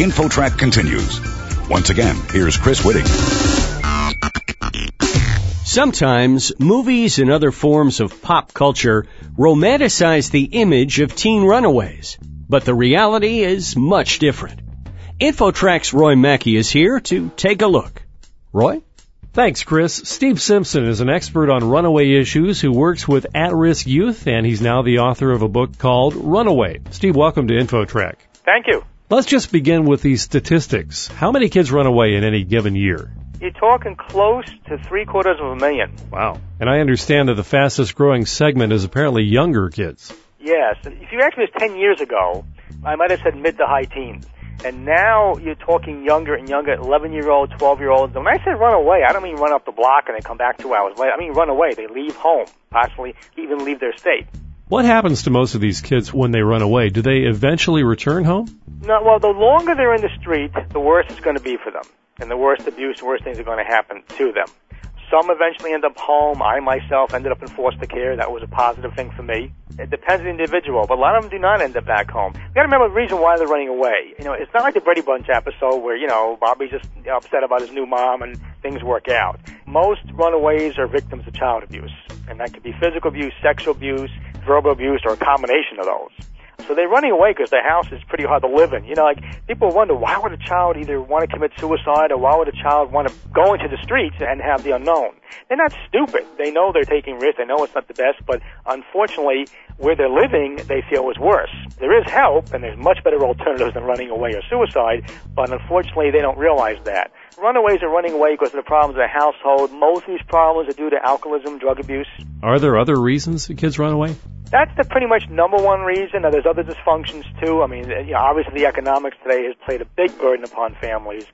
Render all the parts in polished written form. InfoTrack continues. Once again, here's Chris Whitting. Sometimes movies and other forms of pop culture romanticize the image of teen runaways, but the reality is much different. InfoTrack's Roy Mackey is here to take a look. Roy? Thanks, Chris. Steve Simpson is an expert on runaway issues who works with at-risk youth, and he's now the author of a book called Runaway. Steve, welcome to InfoTrack. Thank you. Let's just begin with these statistics. How many kids run away in any given year? You're talking close to 750,000. Wow. And I understand that the fastest-growing segment is apparently younger kids. Yes. If you asked me this 10 years ago, I might have said mid to high teens. And now you're talking younger and younger, 11-year-olds, 12-year-olds. When I say run away, I don't mean run up the block and then come back 2 hours later. I mean run away. They leave home, possibly even leave their state. What happens to most of these kids when they run away? Do they eventually return home? No, well, the longer they're in the street, the worse it's going to be for them. And the worst abuse, the worst things are going to happen to them. Some eventually end up home. I myself ended up in foster care. That was a positive thing for me. It depends on the individual, but a lot of them do not end up back home. You got to remember the reason why they're running away. You know, it's not like the Brady Bunch episode where, you know, Bobby's just upset about his new mom and things work out. Most runaways are victims of child abuse, and that could be physical abuse, sexual abuse, verbal abuse, or a combination of those. So they're running away because their house is pretty hard to live in. You know, like, people wonder, why would a child either want to commit suicide or why would a child want to go into the streets and have the unknown? They're not stupid. They know they're taking risks. They know it's not the best, but unfortunately, where they're living, they feel is worse. There is help, and there's much better alternatives than running away or suicide, but unfortunately, they don't realize that. Runaways are running away because of the problems of the household. Most of these problems are due to alcoholism, drug abuse. Are there other reasons that kids run away? That's the pretty much number one reason. Now, there's other dysfunctions, too. I mean, you know, obviously the economics today has played a big burden upon families.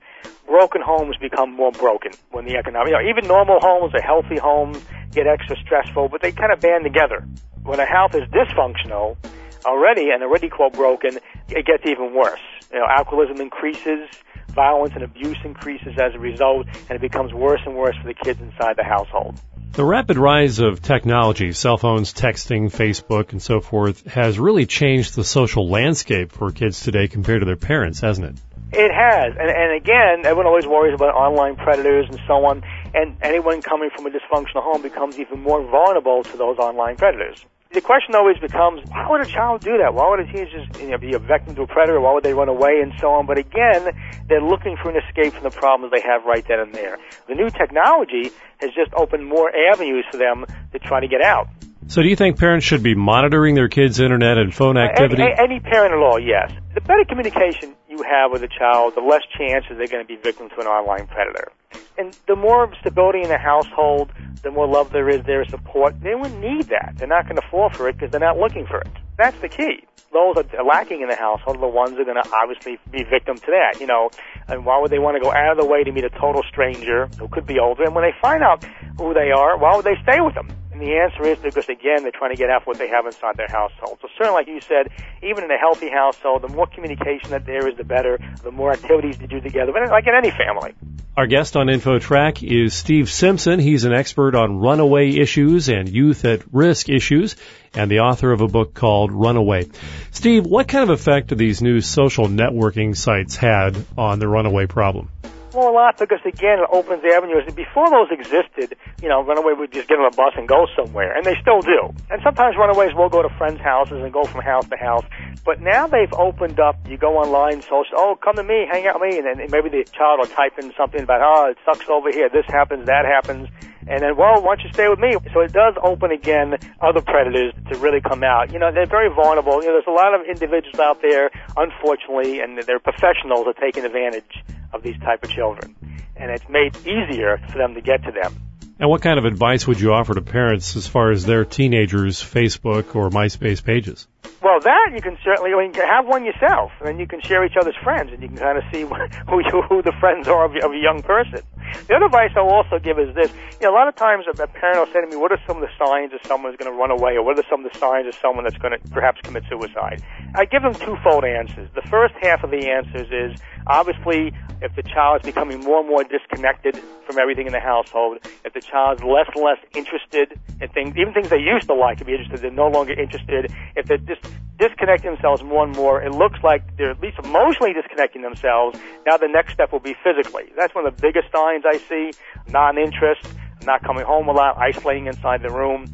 Broken homes become more broken when the economic, you know, even normal homes or healthy homes get extra stressful, but they kind of band together. When a health is dysfunctional already and already, quote, broken, it gets even worse. You know, alcoholism increases, violence and abuse increases as a result, and it becomes worse and worse for the kids inside the household. The rapid rise of technology, cell phones, texting, Facebook, and so forth, has really changed the social landscape for kids today compared to their parents, hasn't it? It has. And again, everyone always worries about online predators and so on, and anyone coming from a dysfunctional home becomes even more vulnerable to those online predators. The question always becomes, why would a child do that? Why would a teenager just, you know, be a victim to a predator? Why would they run away and so on? But again, they're looking for an escape from the problems they have right then and there. The new technology has just opened more avenues for them to try to get out. So do you think parents should be monitoring their kids' internet and phone activity? Any parent at all, yes. The better communication you have with a child, the less chances they're going to be victims to an online predator. And the more stability in the household, the more love there is, there is support. They wouldn't need that. They're not going to fall for it because they're not looking for it. That's the key. Those that are lacking in the household are the ones who are going to obviously be victim to that, you know. And why would they want to go out of the way to meet a total stranger who could be older? And when they find out who they are, why would they stay with them? And the answer is because, again, they're trying to get out what they have inside their household. So certainly, like you said, even in a healthy household, the more communication that there is, the better, the more activities to do together, but like in any family. Our guest on InfoTrack is Steve Simpson. He's an expert on runaway issues and youth at risk issues and the author of a book called Runaway. Steve, what kind of effect do these new social networking sites had on the runaway problem? Well, a lot, because, again, it opens the avenues. Before those existed, you know, runaway would just get on a bus and go somewhere, and they still do. And sometimes runaways will go to friends' houses and go from house to house. But now they've opened up, you go online, social, oh, come to me, hang out with me, and then maybe the child will type in something about, oh, it sucks over here, this happens, that happens. And then, well, why don't you stay with me? So it does open, again, other predators to really come out. You know, they're very vulnerable. You know, there's a lot of individuals out there, unfortunately, and their professionals are taking advantage of these type of children. And it's made easier for them to get to them. And what kind of advice would you offer to parents as far as their teenagers' Facebook or MySpace pages? Well, that you can certainly, I mean, have one yourself, and then you can share each other's friends, and you can kind of see who the friends are of a young person. The other advice I'll also give is this. You know, a lot of times a parent will say to me, what are some of the signs of someone's going to run away, or what are some of the signs of someone that's going to perhaps commit suicide? I give them twofold answers. The first half of the answers is, obviously, if the child is becoming more and more disconnected from everything in the household, if the child's less and less interested in things, even things they used to like to be interested in, they're no longer interested, if they're just disconnecting themselves more and more, it looks like they're at least emotionally disconnecting themselves. Now the next step will be physically. That's one of the biggest signs I see, non-interest, not coming home a lot, isolating inside the room.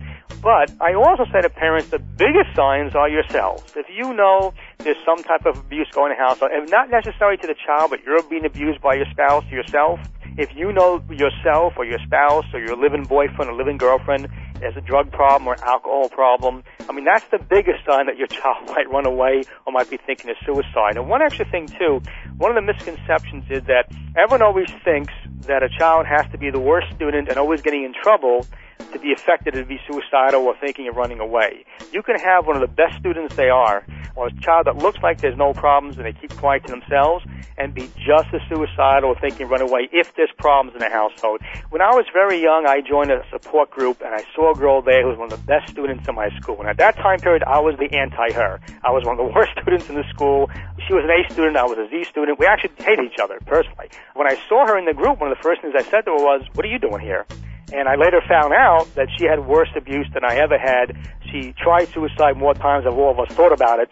But I also say to parents, the biggest signs are yourselves. If you know there's some type of abuse going in the house, and not necessarily to the child, but you're being abused by your spouse, yourself, if you know yourself or your spouse or your living boyfriend or living girlfriend as a drug problem or alcohol problem, I mean, that's the biggest sign that your child might run away or might be thinking of suicide. And one extra thing, too, one of the misconceptions is that everyone always thinks that a child has to be the worst student and always getting in trouble to be affected to be suicidal or thinking of running away. You can have one of the best students they are, or a child that looks like there's no problems and they keep quiet to themselves, and be just as suicidal or thinking run away if there's problems in the household. When I was very young, I joined a support group, and I saw a girl there who was one of the best students in my school. And at that time period, I was the anti-her. I was one of the worst students in the school. She was an A student. I was a Z student. We actually hated each other, personally. When I saw her in the group, one of the first things I said to her was, "What are you doing here?" And I later found out that she had worse abuse than I ever had. She tried suicide more times than all of us thought about it.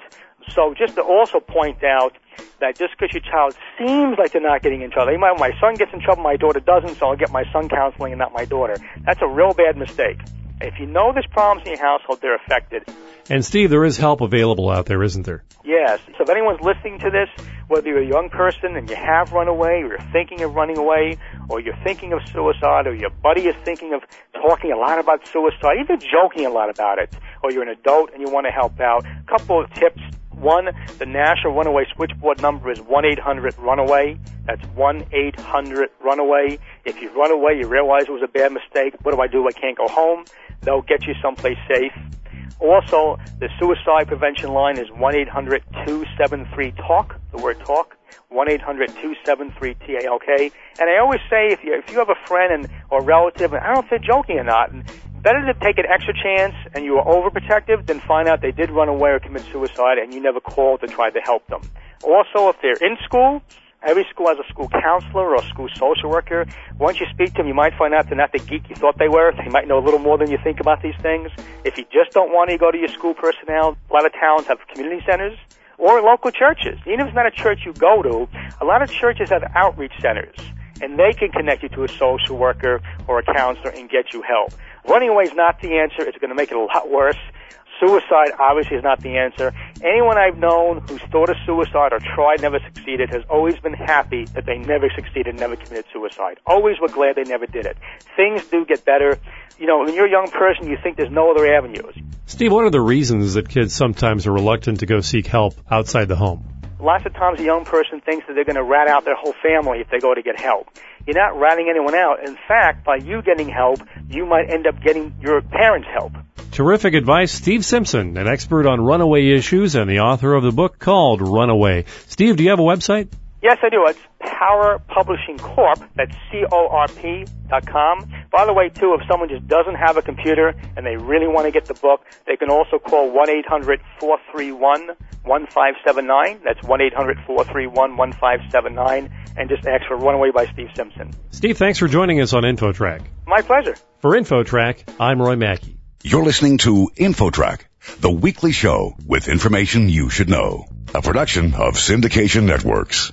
So just to also point out that just because your child seems like they're not getting in trouble, my son gets in trouble, my daughter doesn't, so I'll get my son counseling and not my daughter. That's a real bad mistake. If you know there's problems in your household, they're affected. And, Steve, there is help available out there, isn't there? Yes. So if anyone's listening to this, whether you're a young person and you have run away, or you're thinking of running away, or you're thinking of suicide, or your buddy is thinking of talking a lot about suicide, even joking a lot about it, or you're an adult and you want to help out, a couple of tips. One, the National Runaway Switchboard number is 1-800-RUNAWAY. That's 1-800-RUNAWAY. If you run away, you realize it was a bad mistake. What do? I can't go home. They'll get you someplace safe. Also, the suicide prevention line is 1-800-273-TALK, the word TALK, 1-800-273-TALK. And I always say, if you have a friend or relative, and I don't know if they're joking or not, and better to take an extra chance and you are overprotective than find out they did run away or commit suicide and you never called to try to help them. Also, if they're in school, every school has a school counselor or a school social worker. Once you speak to them, you might find out they're not the geek you thought they were. They might know a little more than you think about these things. If you just don't want to go to your school personnel, a lot of towns have community centers. Or local churches. Even if it's not a church you go to, a lot of churches have outreach centers, and they can connect you to a social worker or a counselor and get you help. Running away is not the answer. It's going to make it a lot worse. Suicide, obviously, is not the answer. Anyone I've known who's thought of suicide or tried, never succeeded, has always been happy that they never succeeded, never committed suicide. Always were glad they never did it. Things do get better. You know, when you're a young person, you think there's no other avenues. Steve, what are the reasons that kids sometimes are reluctant to go seek help outside the home? Lots of times a young person thinks that they're going to rat out their whole family if they go to get help. You're not ratting anyone out. In fact, by you getting help, you might end up getting your parents' help. Terrific advice. Steve Simpson, an expert on runaway issues and the author of the book called Runaway. Steve, do you have a website? Yes, I do. It's Power Publishing Corp. That's corp.com. By the way, too, if someone just doesn't have a computer and they really want to get the book, they can also call 1-800-431-1579. That's 1-800-431-1579. And just ask for Runaway by Steve Simpson. Steve, thanks for joining us on InfoTrack. My pleasure. For InfoTrack, I'm Roy Mackey. You're listening to InfoTrack, the weekly show with information you should know. A production of Syndication Networks.